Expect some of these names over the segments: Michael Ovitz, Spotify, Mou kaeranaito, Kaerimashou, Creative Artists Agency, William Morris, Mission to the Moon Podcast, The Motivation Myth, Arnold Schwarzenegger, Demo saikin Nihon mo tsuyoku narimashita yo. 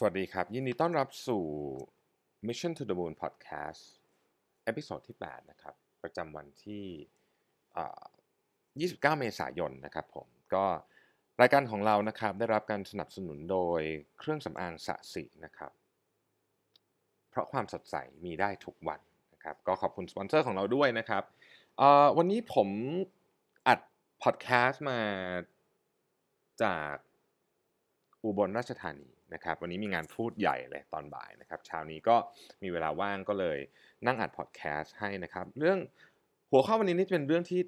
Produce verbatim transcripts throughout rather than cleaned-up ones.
สวัสดีครับยินดีต้อนรับสู่ Mission to the Moon Podcast เอพิโซดที่แปดนะครับประจำวันที่ยี่สิบเก้าเมษายนนะครับผมก็รายการของเรานะครับได้รับการสนับสนุนโดยเครื่องสำอางสะสินะครับเพราะความสดใสมีได้ทุกวันนะครับก็ขอบคุณสปอนเซอร์ของเราด้วยนะครับวันนี้ผมอัดพอดแคสต์มาจากอุบลราชธานีนะครับวันนี้มีงานพูดใหญ่เลยตอนบ่ายนะครับเช้านี้ก็มีเวลาว่างก็เลยนั่งอัดพอดแคสต์ให้นะครับเรื่องหัวข้อวันนี้นี่เป็นเรื่องที่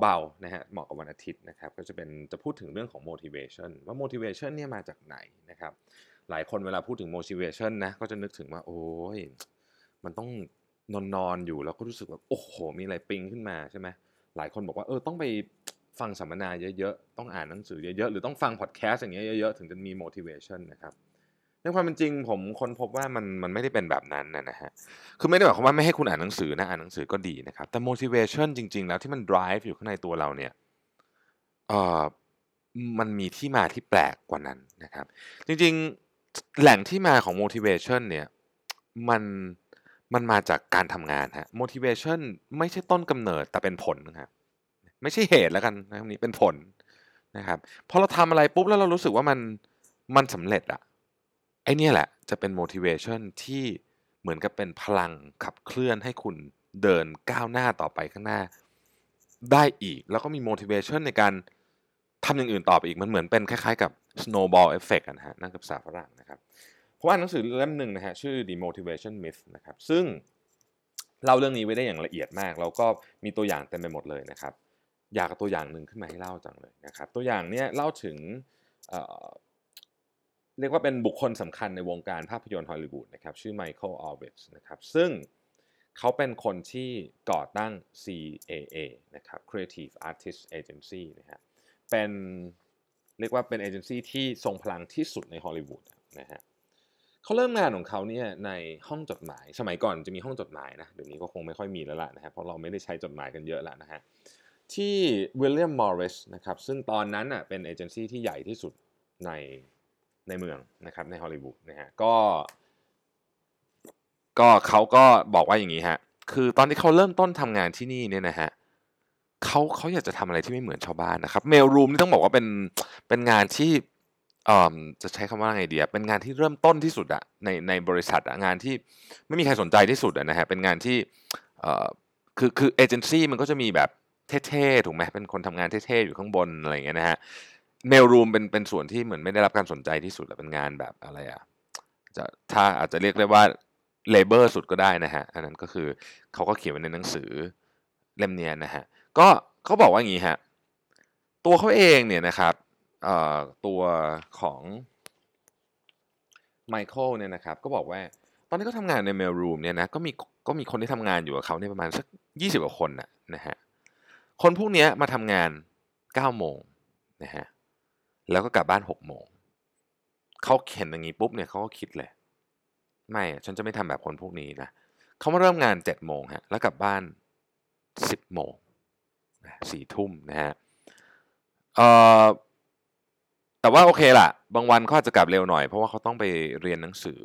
เบาๆนะฮะเหมาะกับวันอาทิตย์นะครับก็จะเป็นจะพูดถึงเรื่องของ motivation ว่า motivation เนี่ยมาจากไหนนะครับหลายคนเวลาพูดถึง motivation นะก็จะนึกถึงว่าโอ้ยมันต้องนอนนอนอยู่แล้วก็รู้สึกว่าโอ้โหมีอะไรปิ๊งขึ้นมาใช่ไหมหลายคนบอกว่าเออต้องไปฟังสัมมนาเยอะๆต้องอ่านหนังสือเยอะๆหรือต้องฟังพอดแคสต์อย่างเงี้ยเยอะๆถึงจะมี motivation นะครับในความเป็นจริงผมค้นพบว่ามันมันไม่ได้เป็นแบบนั้นนะฮะคือไม่ได้หมายความว่าไม่ให้คุณอ่านหนังสือนะอ่านหนังสือก็ดีนะครับแต่ motivation จริงๆแล้วที่มัน drive อยู่ข้างในตัวเราเนี่ยเอ่อมันมีที่มาที่แปลกกว่านั้นนะครับจริงๆแหล่งที่มาของ motivation เนี่ยมันมันมาจากการทำงานฮะ motivation ไม่ใช่ต้นกำเนิดแต่เป็นผลนะครับไม่ใช่เหตุแล้วกันนะครับนี่เป็นผลนะครับพอเราทำอะไรปุ๊บแล้วเรารู้สึกว่ามันมันสำเร็จอะไอ้นี่แหละจะเป็น motivation ที่เหมือนกับเป็นพลังขับเคลื่อนให้คุณเดินก้าวหน้าต่อไปข้างหน้าได้อีกแล้วก็มี motivation ในการทำอย่างอื่นต่อไปอีกมันเหมือนเป็นคล้ายๆกับ snowball effect นะฮะนั่นกับภาษาฝรั่งนะครับผมอ่านหนังสือเล่มหนึ่งนะฮะชื่อ The Motivation Myth นะครับซึ่งเล่าเรื่องนี้ไว้ได้อย่างละเอียดมากแล้วก็มีตัวอย่างเต็มไปหมดเลยนะครับอยากเอาตัวอย่างหนึ่งขึ้นมาให้เล่าจังเลยนะครับตัวอย่างเนี้ยเล่าถึงเอ่อเรียกว่าเป็นบุคคลสำคัญในวงการภาพยนตร์ฮอลลีวูดนะครับชื่อไมเคิลออลเวจนะครับซึ่งเขาเป็นคนที่ก่อตั้ง ซี เอ เอ นะครับ Creative Artists Agency นะฮะเป็นเรียกว่าเป็นเอเจนซี่ที่ทรงพลังที่สุดในฮอลลีวูดนะฮะเขาเริ่มงานของเขาเนี่ยในห้องจดหมายสมัยก่อนจะมีห้องจดหมายนะเดี๋ยวนี้ก็คงไม่ค่อยมีแล้วล่ะนะฮะเพราะเราไม่ได้ใช้จดหมายกันเยอะแล้วนะฮะที่วิลเลียมมอริสนะครับซึ่งตอนนั้นอ่ะเป็นเอเจนซี่ที่ใหญ่ที่สุดในในเมืองนะครับในฮอลลีวูดนะฮะก็ก็เขาก็บอกว่าอย่างนี้ฮะคือตอนที่เขาเริ่มต้นทำงานที่นี่เนี่ยนะฮะเขาเขาอยากจะทำอะไรที่ไม่เหมือนชาวบ้านนะครับเมลรูมนี่ต้องบอกว่าเป็นเป็นงานที่เอ่อจะใช้คำว่าไงดีเป็นงานที่เริ่มต้นที่สุดอะในในบริษัทอะงานที่ไม่มีใครสนใจที่สุดอะนะฮะเป็นงานที่เอ่อคือคือเอเจนซี่มันก็จะมีแบบเท่ๆถูกไหมเป็นคนทำงานเท่ๆอยู่ข้างบนอะไรอย่างเงี้ยนะฮะเมลรูมเป็นเป็นส่วนที่เหมือนไม่ได้รับการสนใจที่สุดเป็นงานแบบอะไรอ่ะจะถ้าอาจจะเรียกได้ว่าเลเบอร์สุดก็ได้นะฮะอันนั้นก็คือเขาก็เขียนไว้ในหนังสือเล่มนี้นะฮะก็เขาบอกว่าอย่างนี้ฮะตัวเขาเองเนี่ยนะครับเอ่อตัวของไมเคิลเนี่ยนะครับก็บอกว่าตอนที่เขาทำงานในเมลรูมเนี่ยนะก็มีก็มีคนที่ทำงานอยู่กับเขาเนี่ยประมาณสักยี่สิบกว่าคนนะนะฮะคนพวกนี้มาทำงานเก้าโมงนะฮะแล้วก็กลับบ้านหกโมงเขาเห็นอย่างนี้ปุ๊บเนี่ยเขาก็คิดเลยไม่ฉันจะไม่ทำแบบคนพวกนี้นะเขามาเริ่มงานเจ็ดโมงฮะแล้วกลับบ้านสิบโมงสี่ทุ่มนะฮะเอ่อแต่ว่าโอเคล่ะบางวันเขาอาจจะกลับเร็วหน่อยเพราะว่าเขาต้องไปเรียนหนังสือ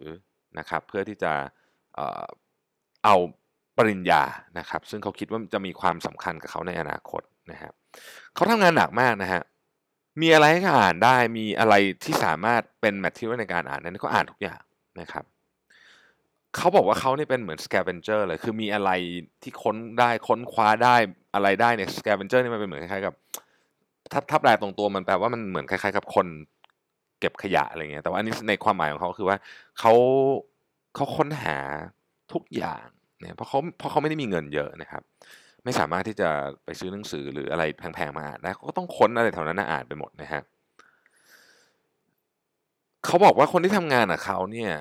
นะครับเพื่อที่จะเอ่อเอาปริญญานะครับซึ่งเขาคิดว่าจะมีความสำคัญกับเขาในอนาคตนะครับเขาทำงานหนักมากนะฮะมีอะไรให้อ่านได้มีอะไรที่สามารถเป็นแมททีเรียลในการอ่านนั้นก็อ่านทุกอย่างนะครับเขาบอกว่าเขานี่เป็นเหมือน scavenger เลยคือมีอะไรที่ค้นได้ค้นคว้าได้อะไรได้เนี่ย scavenger นี่มันเป็นเหมือนคล้ายๆกับทับทับลายตรงตัวมันแปลว่ามันเหมือนคล้ายๆกับคนเก็บขยะอะไรเงี้ยแต่ว่าอันนี้ในความหมายของเขาคือว่าเขาเขาค้นหาทุกอย่างเนี่ยเพราะเขาเพราะเขาไม่ได้มีเงินเยอะนะครับไม่สามารถที่จะไปซื้อหนังสือหรืออะไรแพงๆมาอ่านได้เขาก็ต้องค้นอะไรแถวนั้นอ่านไปหมดนะฮะเขาบอกว่าคนที่ทำงานกับเขาเนี่ย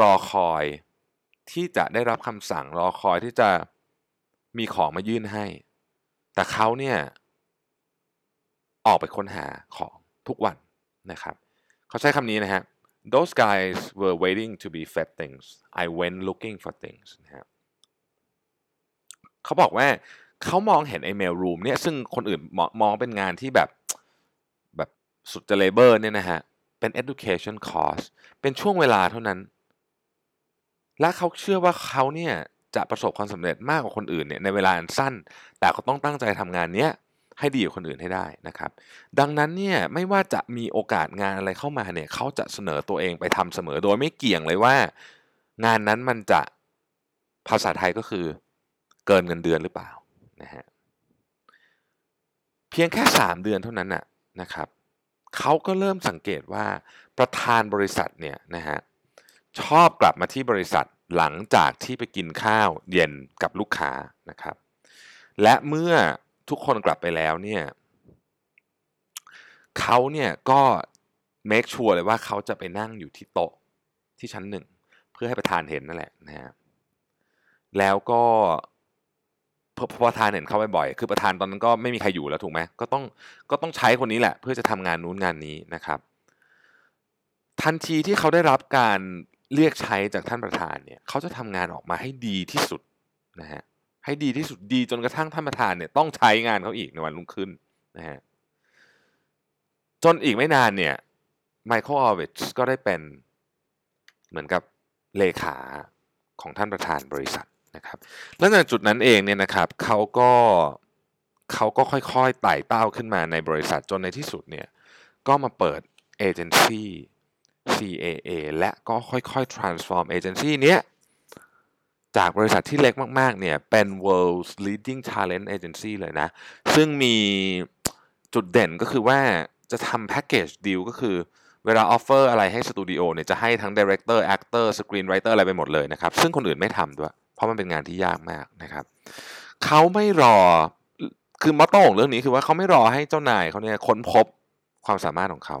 รอคอยที่จะได้รับคำสั่งรอคอยที่จะมีของมายื่นให้แต่เขาเนี่ยออกไปค้นหาของทุกวันนะครับเขาใช้คำนี้นะฮะ Those guys were waiting to be fed things. I went looking for things นะฮะเขาบอกว่าเขามองเห็นไอ้เมลรูมเนี่ยซึ่งคนอื่นมองเป็นงานที่แบบแบบสุดจะเลเบอร์เนี่ยนะฮะ เป็น education cost เป็นช่วงเวลาเท่านั้นและเขาเชื่อว่าเขาเนี่ยจะประสบความสำเร็จมากกว่าคนอื่นเนี่ยในเวลาอันสั้นแต่ก็ต้องตั้งใจทำงานเนี้ยให้ดีกว่าคนอื่นให้ได้นะครับดังนั้นเนี่ยไม่ว่าจะมีโอกาสงานอะไรเข้ามาเนี่ยเขาจะเสนอตัวเองไปทำเสมอโดยไม่เกี่ยงเลยว่างานนั้นมันจะภาษาไทยก็คือเกินเงินเดือนหรือเปล่านะฮะเพียงแค่สามเดือนเท่านั้นน่ะนะครับเขาก็เริ่มสังเกตว่าประธานบริษัทเนี่ยนะฮะชอบกลับมาที่บริษัทหลังจากที่ไปกินข้าวเย็นกับลูกค้านะครับและเมื่อทุกคนกลับไปแล้วเนี่ยเขาเนี่ยก็เมคชัวร์เลยว่าเขาจะไปนั่งอยู่ที่โต๊ะที่ชั้นหนึ่งเพื่อให้ประธานเห็นนั่นแหละนะฮะแล้วก็ประธานเห็นเขาบ่อยๆคือประธานตอนนั้นก็ไม่มีใครอยู่แล้วถูกไหมก็ต้องก็ต้องใช้คนนี้แหละเพื่อจะทำงานนู้นงานนี้นะครับทันทีที่เขาได้รับการเรียกใช้จากท่านประธานเนี่ยเขาจะทำงานออกมาให้ดีที่สุดนะฮะให้ดีที่สุดดีจนกระทั่งท่านประธานเนี่ยต้องใช้งานเขาอีกในวันรุ่งขึ้นนะฮะจนอีกไม่นานเนี่ยไมเคิล ออร์วิชก็ได้เป็นเหมือนกับเลขาของท่านประธานบริษัทนะครับและจากจุดนั้นเองเนี่ยนะครับเขาก็เขาก็ค่อยๆไต่เต้าขึ้นมาในบริษัทจนในที่สุดเนี่ยก็มาเปิดเอเจนซี่ ซี เอ เอ และก็ค่อยๆ transform เอเจนซี่เนี้ยจากบริษัทที่เล็กมากๆเนี่ยเป็น world's leading talent agency เลยนะซึ่งมีจุดเด่นก็คือว่าจะทำ package deal ก็คือเวลาออฟเฟอร์อะไรให้สตูดิโอเนี่ยจะให้ทั้ง director actor screenwriter อะไรไปหมดเลยนะครับซึ่งคนอื่นไม่ทำด้วยเพราะมันเป็นงานที่ยากมากนะครับเขาไม่รอคือมอตโต้ของเรื่องนี้คือว่าเขาไม่รอให้เจ้านายเขาเนี่ยค้นพบความสามารถของเขา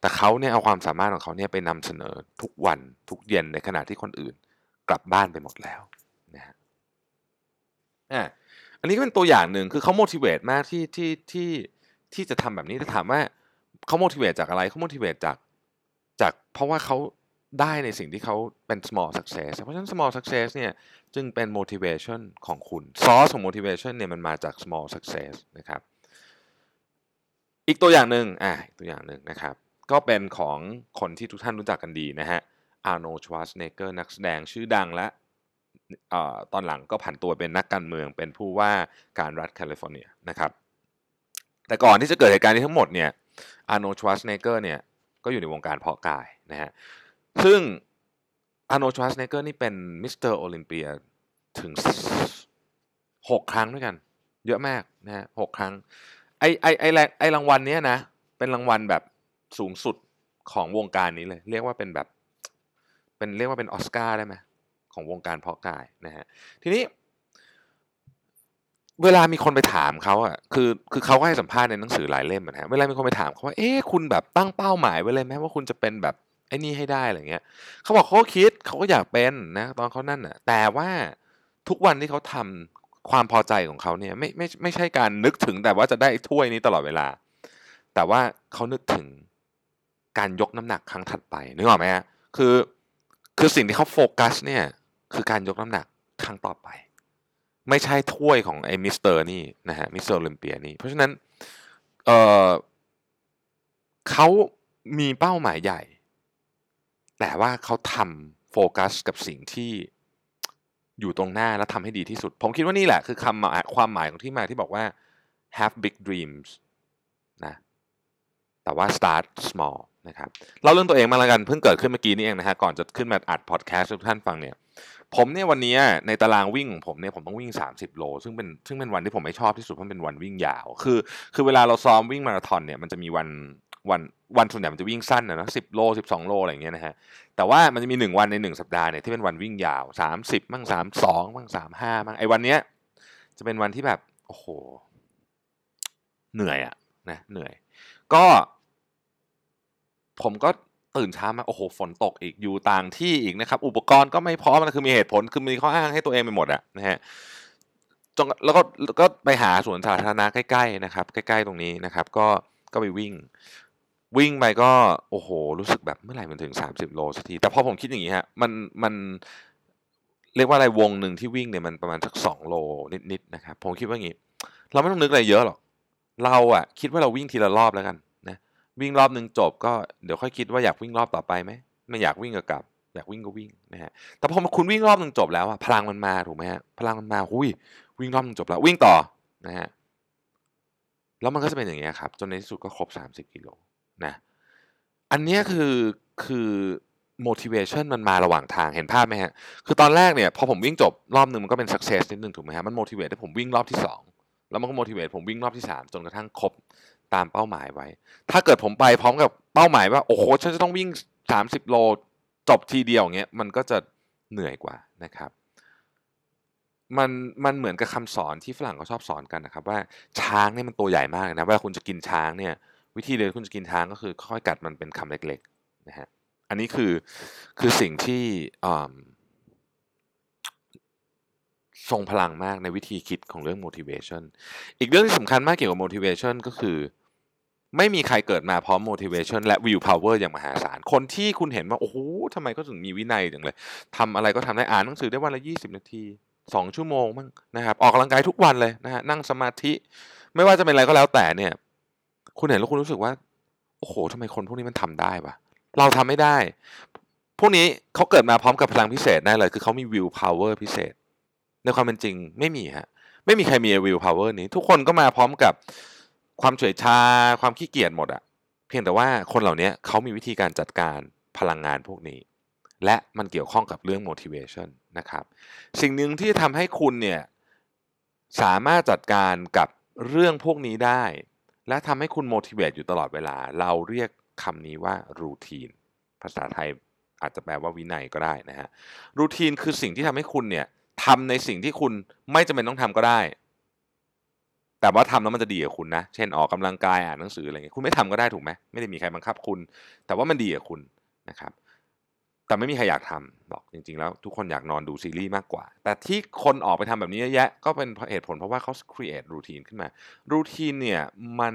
แต่เขาเนี่ยเอาความสามารถของเขาเนี่ยไปนำเสนอทุกวันทุกเย็นในขณะที่คนอื่นกลับบ้านไปหมดแล้วนะฮะอ่ะอันนี้ก็เป็นตัวอย่างหนึ่งคือเขา motivate มากที่ที่ที่ที่จะทำแบบนี้แต่ถามว่าเขา motivate จากอะไรเขา motivate จากจากเพราะว่าเขาได้ในสิ่งที่เขาเป็น small success เพราะฉะนั้น small success เนี่ยจึงเป็น motivation ของคุณ source ของ motivation เนี่ยมันมาจาก small success นะครับอีกตัวอย่างหนึ่งอ่ะอีกตัวอย่างหนึ่งนะครับก็เป็นของคนที่ทุกท่านรู้จักกันดีนะฮะ Arnold Schwarzenegger นักแสดงชื่อดังและเอ่อตอนหลังก็ผันตัวเป็นนักการเมืองเป็นผู้ว่าการรัฐแคลิฟอร์เนียนะครับแต่ก่อนที่จะเกิดเหตุการณ์นี้ทั้งหมดเนี่ย Arnold Schwarzenegger เนี่ยก็อยู่ในวงการเพาะกายนะฮะซึ่ง Arnold Schwarzenegger นี่เป็นมิสเตอร์โอลิมเปียถึงหกครั้งด้วยกันเยอะมากนะฮะหกครั้งไอ้ไอ้ไอ้แรกไอ้รางวัลเนี้ยนะเป็นรางวัลแบบสูงสุดของวงการนี้เลยเรียกว่าเป็นแบบเป็นเรียกว่าเป็นออสการ์ได้ไหมของวงการเพาะกายนะฮะทีนี้เวลามีคนไปถามเขาอ่ะคือคือเขาก็ให้สัมภาษณ์ในหนังสือหลายเล่มนะฮะเวลามีคนไปถามเขาว่าเอ๊ะคุณแบบตั้งเป้าหมายไว้เลยไหมว่าคุณจะเป็นแบบไอ้นี่ให้ได้อะไรเงี้ยเขาบอกเขาคิดเขาก็อยากเป็นนะตอนเขานั่นน่ะแต่ว่าทุกวันที่เขาทำความพอใจของเขาเนี่ยไม่ไม่ไม่ใช่การนึกถึงแต่ว่าจะได้ถ้วยนี้ตลอดเวลาแต่ว่าเขานึกถึงการยกน้ำหนักครั้งถัดไปนึกออกไหมฮะคือคือสิ่งที่เขาโฟกัสเนี่ยคือการยกน้ำหนักครั้งต่อไปไม่ใช่ถ้วยของไอ้มิสเตอร์นี่นะฮะมิสเตอร์โอลิมเปียนี่เพราะฉะนั้นเอ่อเขามีเป้าหมายใหญ่แต่ว่าเขาทำโฟกัสกับสิ่งที่อยู่ตรงหน้าและทำให้ดีที่สุดผมคิดว่านี่แหละคือคำความหมายของที่มาที่บอกว่า have big dreams นะแต่ว่า start small นะครับเล่าเรื่องตัวเองมาแล้วกันเพิ่งเกิดขึ้นเมื่อกี้นี่เองนะฮะก่อนจะขึ้นมาอัดพอดแคสต์ทุกท่านฟังเนี่ยผมเนี่ยวันนี้ในตารางวิ่งของผมเนี่ยผมต้องวิ่งสามสิบโลซึ่งเป็นซึ่งเป็นวันที่ผมไม่ชอบที่สุดเพราะเป็นวันวิ่งยาวคือคือเวลาเราซ้อมวิ่งมาราธอนเนี่ยมันจะมีวันวันวันส่วนใหญ่มันจะวิ่งสั้นนะเนาะสิบโลสิบสองโลอะไรอย่างเงี้ยนะฮะแต่ว่ามันจะมีหนึ่งวันในหนึ่งสัปดาห์เนี่ยที่เป็นวันวิ่งยาวสามสิบมั่งสามสิบสองมั่งสามสิบห้ามั่งไอ้วันเนี้ยจะเป็นวันที่แบบโอ้โหเหนื่อยอะนะเหนื่อยก็ผมก็ตื่นเช้ามาโอ้โหฝนตกอีกอยู่ต่างที่อีกนะครับอุปกรณ์ก็ไม่พร้อมนะคือมีเหตุผลคือมีข้ออ้างให้ตัวเองไปหมดอะนะฮะจนแล้วก็ก็ไปหาสวนสาธารณะใกล้ๆนะครับใกล้ๆตรงนี้นะครับก็ก็ไปวิ่งวิ่งไปก็โอ้โหรู้สึกแบบเมื่อไหร่มันถึงสามสิบโลสักทีแต่พอผมคิดอย่างงี้ฮะมันมันเรียกว่าอะไรวงหนึ่งที่วิ่งเนี่ยมันประมาณสักสองโลนิดๆนะครับผมคิดว่าอย่างงี้เราไม่ต้องนึกอะไรเยอะหรอกเราอ่ะคิดว่าเราวิ่งทีละรอบแล้วกันนะ วิ่งรอบนึงจบก็เดี๋ยวค่อยคิดว่าอยากวิ่งรอบต่อไปไหมไม่อยากวิ่งก็กลับอยากวิ่งก็วิ่งนะฮะแต่พอคุณวิ่งรอบนึงจบแล้วอะพลังมันมาถูกไหมฮะพลังมันมาอุ้ยวิ่งรอบนึงจบแล้ววิ่งต่อนะฮะแล้วมันก็จะเป็นอย่างเงี้ยครับจนในที่สุดก็ครบสามสิบกิโลนะอันนี้คือคือ motivation มันมาระหว่างทางเห็นภาพไหมฮะคือตอนแรกเนี่ยพอผมวิ่งจบรอบนึงมันก็เป็น success นิดนึงถูกไหมฮะมัน motivate ให้ผมวิ่งรอบที่สองแล้วมันก็ motivate ผมวิ่งรอบที่สามจนกระทั่งครบตามเป้าหมายไว้ถ้าเกิดผมไปพร้อมกับเป้าหมายว่าโอ้โหฉันจะต้องวิ่งสามสิบโลจบทีเดียวอย่างเงี้ยมันก็จะเหนื่อยกว่านะครับมันมันเหมือนกับคำสอนที่ฝรั่งเขาชอบสอนกันนะครับว่าช้างเนี่ยมันตัวใหญ่มากนะเวลาคุณจะกินช้างเนี่ยวิธีเดียวคุณจะกินช้างก็คือค่อยกัดมันเป็นคำเล็กๆนะฮะอันนี้คือคือสิ่งที่ทรงพลังมากในวิธีคิดของเรื่อง motivation อีกเรื่องที่สำคัญมากเกี่ยวกับ motivation ก็คือไม่มีใครเกิดมาพร้อม motivation และ will power อย่างมหาศาลคนที่คุณเห็นว่าโอ้โหทำไมเขาถึงมีวินัยจังเลยทำอะไรก็ทำได้อ่านหนังสือได้วันละยี่สิบนาทีสองชั่วโมงมั้งนะครับออกกำลังกายทุกวันเลยนะฮะนั่งสมาธิไม่ว่าจะเป็นอะไรก็แล้วแต่เนี่ยคุณเห็นแล้วคุณรู้สึกว่าโอ้โหทำไมคนพวกนี้มันทำได้วะเราทำไม่ได้พวกนี้เขาเกิดมาพร้อมกับพลังพิเศษได้เลยคือเขามี will power พิเศษในความเป็นจริงไม่มีฮะไม่มีใครมี will power นี้ทุกคนก็มาพร้อมกับความเฉยชาความขี้เกียจหมดอะเพียงแต่ว่าคนเหล่านี้เขามีวิธีการจัดการพลังงานพวกนี้และมันเกี่ยวข้องกับเรื่อง motivation นะครับสิ่งหนึ่งที่ทำให้คุณเนี่ยสามารถจัดการกับเรื่องพวกนี้ได้และทำให้คุณ motivate อยู่ตลอดเวลาเราเรียกคำนี้ว่า routine ภาษาไทยอาจจะแปลว่าวินัยก็ได้นะฮะ routine คือสิ่งที่ทำให้คุณเนี่ยทำในสิ่งที่คุณไม่จำเป็นต้องทำก็ได้แต่ว่าทำแล้วมันจะดีกับคุณนะเช่นออกกำลังกายอ่านหนังสืออะไรเงี้ยคุณไม่ทำก็ได้ถูกไหมไม่ได้มีใครบังคับคุณแต่ว่ามันดีกับคุณนะครับแต่ไม่มีใครอยากทำหรอกจริงๆแล้วทุกคนอยากนอนดูซีรีส์มากกว่าแต่ที่คนออกไปทำแบบนี้เยอะแยะก็เป็นเหตุผลเพราะว่าเขา create routine ขึ้นมา routine เนี่ยมัน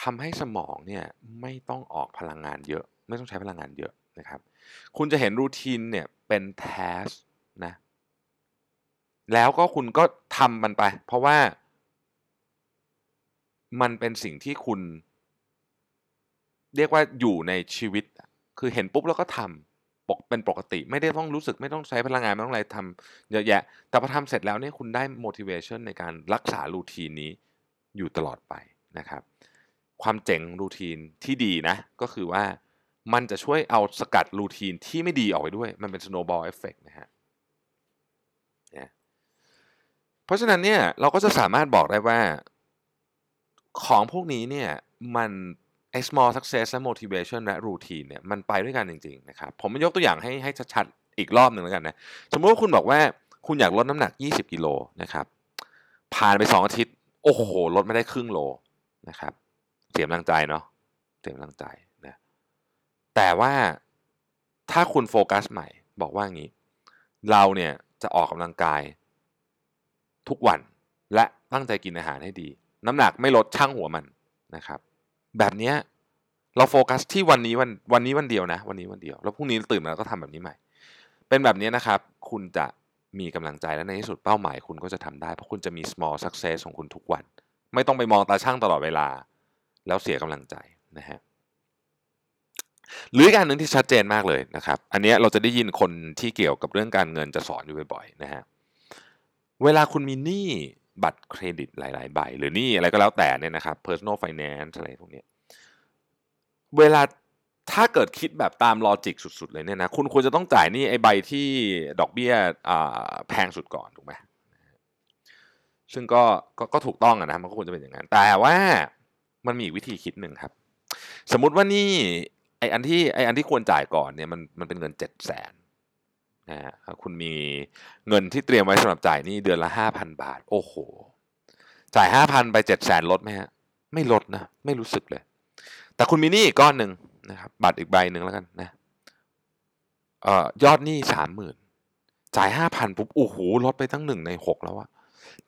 ทำให้สมองเนี่ยไม่ต้องออกพลังงานเยอะไม่ต้องใช้พลังงานเยอะนะครับคุณจะเห็น routine เนี่ยเป็น task นะแล้วก็คุณก็ทำมันไปเพราะว่ามันเป็นสิ่งที่คุณเรียกว่าอยู่ในชีวิตคือเห็นปุ๊บแล้วก็ทำปกเป็นปกติไม่ได้ต้องรู้สึกไม่ต้องใช้พลังงานไม่ต้องอะไรทำเยอะแยะแต่พอทำเสร็จแล้วเนี่ยคุณได้ motivation ในการรักษารูทีนนี้อยู่ตลอดไปนะครับความเจ๋งรูทีนที่ดีนะก็คือว่ามันจะช่วยเอาสกัดรูทีนที่ไม่ดีออกไปด้วยมันเป็น snowball effect นะฮะเพราะฉะนั้นเนี่ยเราก็จะสามารถบอกได้ว่าของพวกนี้เนี่ยมันไอ้ small success และ motivation และ routine เนี่ยมันไปด้วยกันจริงๆนะครับผมยกตัวอย่างให้ให้ชัดๆอีกรอบหนึ่งแล้วกันนะสมมติว่าคุณบอกว่าคุณอยากลดน้ำหนักยี่สิบกิโลนะครับผ่านไปสองอาทิตย์โอ้โหลดไม่ได้ครึ่งโลนะครับเสียกำลังใจเนาะเสียกำลังใจนะแต่ว่าถ้าคุณโฟกัสใหม่บอกว่างี้เราเนี่ยจะออกกำลังกายทุกวันและตั้งใจกินอาหารให้ดีน้ำหนักไม่ลดช่างหัวมันนะครับแบบนี้เราโฟกัสที่วันนี้วันวันนี้วันเดียวนะวันนี้วันเดียวแล้วพรุ่งนี้ตื่นมาแล้วก็ทำแบบนี้ใหม่เป็นแบบนี้นะครับคุณจะมีกำลังใจและในที่สุดเป้าหมายคุณก็จะทำได้เพราะคุณจะมี small success ของคุณทุกวันไม่ต้องไปมองตาช่างตลอดเวลาแล้วเสียกำลังใจนะฮะหรืออีกอันหนึ่งที่ชัดเจนมากเลยนะครับอันนี้เราจะได้ยินคนที่เกี่ยวกับเรื่องการเงินจะสอนอยู่บ่อยๆนะฮะเวลาคุณมีหนี้บัตรเครดิตหลายๆใบหรือหนี้อะไรก็แล้วแต่เนี่ยนะครับ personal finance อะไรพวกนี้เวลาถ้าเกิดคิดแบบตามลอจิกสุดๆเลยเนี่ยนะคุณควรจะต้องจ่ายหนี้ไอ้ใบที่ดอกเบี้ยแพงสุดก่อนถูกไหมซึ่งก็ ก็ก็ถูกต้องนะมันก็ควรจะเป็นอย่างนั้นแต่ว่ามันมีอีกวิธีคิดหนึ่งครับสมมุติว่านี่ไอ้อันที่ไอ้อันที่ควรจ่ายก่อนเนี่ยมันมันเป็นเงิน เจ็ดแสนนะฮะคุณมีเงินที่เตรียมไว้สำหรับจ่ายนี่เดือนละ ห้าพัน บาทโอ้โหจ่าย ห้าพัน ไป เจ็ดแสน ลดไหมฮะไม่ลดนะไม่รู้สึกเลยแต่คุณมีหนี้ก้อนหนึ่งนะครับบัตรอีกใบหนึ่งแล้วกันนะเอ่อยอดหนี้ สามหมื่น จ่าย ห้าพัน ปุ๊บโอ้โหลดไปตั้งหนึ่งในหกแล้วอะ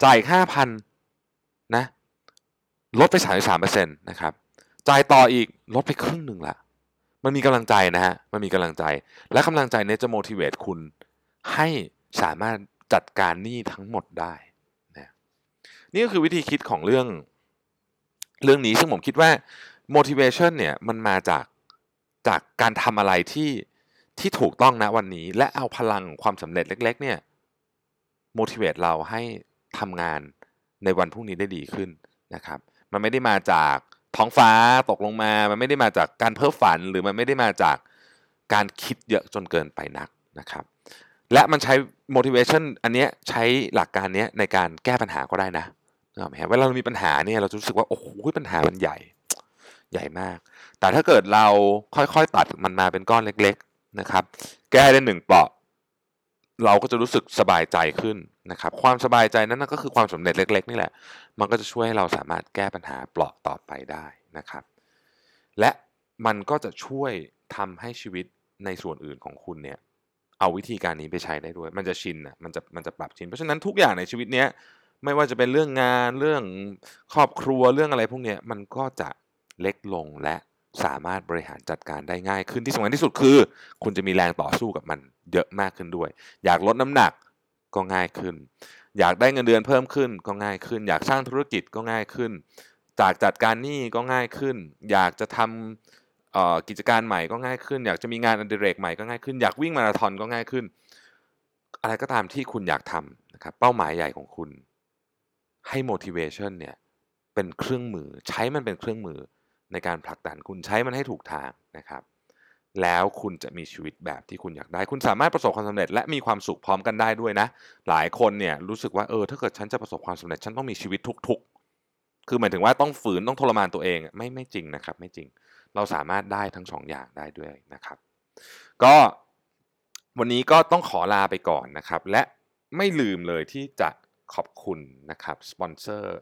จ่ายอีก ห้าพัน นะลดไป สามสิบสามเปอร์เซ็นต์ นะครับจ่ายต่ออีกลดไปครึ่งหนึ่งละมันมีกำลังใจนะฮะมันมีกำลังใจและกำลังใจเนี่ยจะ motivate คุณให้สามารถจัดการหนี้ทั้งหมดได้นะนี่ก็คือวิธีคิดของเรื่องเรื่องนี้ซึ่งผมคิดว่า motivation เนี่ยมันมาจากจากการทำอะไรที่ที่ถูกต้องนะวันนี้และเอาพลังความสำเร็จเล็กๆเนี่ย motivate เราให้ทำงานในวันพรุ่งนี้ได้ดีขึ้นนะครับมันไม่ได้มาจากท้องฟ้าตกลงมามันไม่ได้มาจากการเพ้อฝันหรือมันไม่ได้มาจากการคิดเยอะจนเกินไปนักนะครับและมันใช้ motivation อันเนี้ยใช้หลักการเนี้ยในการแก้ปัญหาก็ได้นะนึกออกไหมเวลาเรามีปัญหาเนี่ยเราจะรู้สึกว่าโอ้โหปัญหามันใหญ่ใหญ่มากแต่ถ้าเกิดเราค่อยๆตัดมันมาเป็นก้อนเล็กๆนะครับแก้ได้หนึ่งเปราะเราก็จะรู้สึกสบายใจขึ้นนะครับความสบายใจนั้นก็คือความสำเร็จเล็กๆนี่แหละมันก็จะช่วยให้เราสามารถแก้ปัญหาเปราะต่อไปได้นะครับและมันก็จะช่วยทำให้ชีวิตในส่วนอื่นของคุณเนี่ยเอาวิธีการนี้ไปใช้ได้ด้วยมันจะชินนะมันจะมันจะปรับชินเพราะฉะนั้นทุกอย่างในชีวิตเนี้ยไม่ว่าจะเป็นเรื่องงานเรื่องครอบครัวเรื่องอะไรพวกเนี้ยมันก็จะเล็กลงและสามารถบริหารจัดการได้ง่ายขึ้นที่สำคัญที่สุดคือคุณจะมีแรงต่อสู้กับมันเยอะมากขึ้นด้วยอยากลดน้ำหนักก็ง่ายขึ้นอยากได้เงินเดือนเพิ่มขึ้นก็ง่ายขึ้นอยากสร้างธุรกิจก็ง่ายขึ้นจากจัดการหนี้ก็ง่ายขึ้นอยากจะทำเอ่อกิจการใหม่ก็ง่ายขึ้นอยากจะมีงานอดิเรกใหม่ก็ง่ายขึ้นอยากวิ่งมาราธอนก็ง่ายขึ้นอะไรก็ตามที่คุณอยากทำนะครับเป้าหมายใหญ่ของคุณให้ motivation เนี่ยเป็นเครื่องมือใช้มันเป็นเครื่องมือในการผลักดันคุณใช้มันให้ถูกทางนะครับแล้วคุณจะมีชีวิตแบบที่คุณอยากได้คุณสามารถประสบความสำเร็จและมีความสุขพร้อมกันได้ด้วยนะหลายคนเนี่ยรู้สึกว่าเออถ้าเกิดฉันจะประสบความสำเร็จฉันต้องมีชีวิตทุกๆคือหมายถึงว่าต้องฝืนต้องทรมานตัวเองไม่ไม่จริงนะครับไม่จริงเราสามารถได้ทั้งสองอย่างได้ด้วยนะครับก็วันนี้ก็ต้องขอลาไปก่อนนะครับและไม่ลืมเลยที่จะขอบคุณนะครับสปอนเซอร์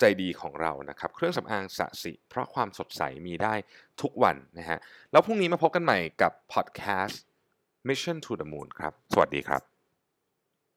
ใจดีของเรานะครับเครื่องสำอางสะสิเพราะความสดใสมีได้ทุกวันนะฮะแล้วพรุ่งนี้มาพบกันใหม่กับพอดแคสต์ Mission to the Moon ครับสวัสดีครับ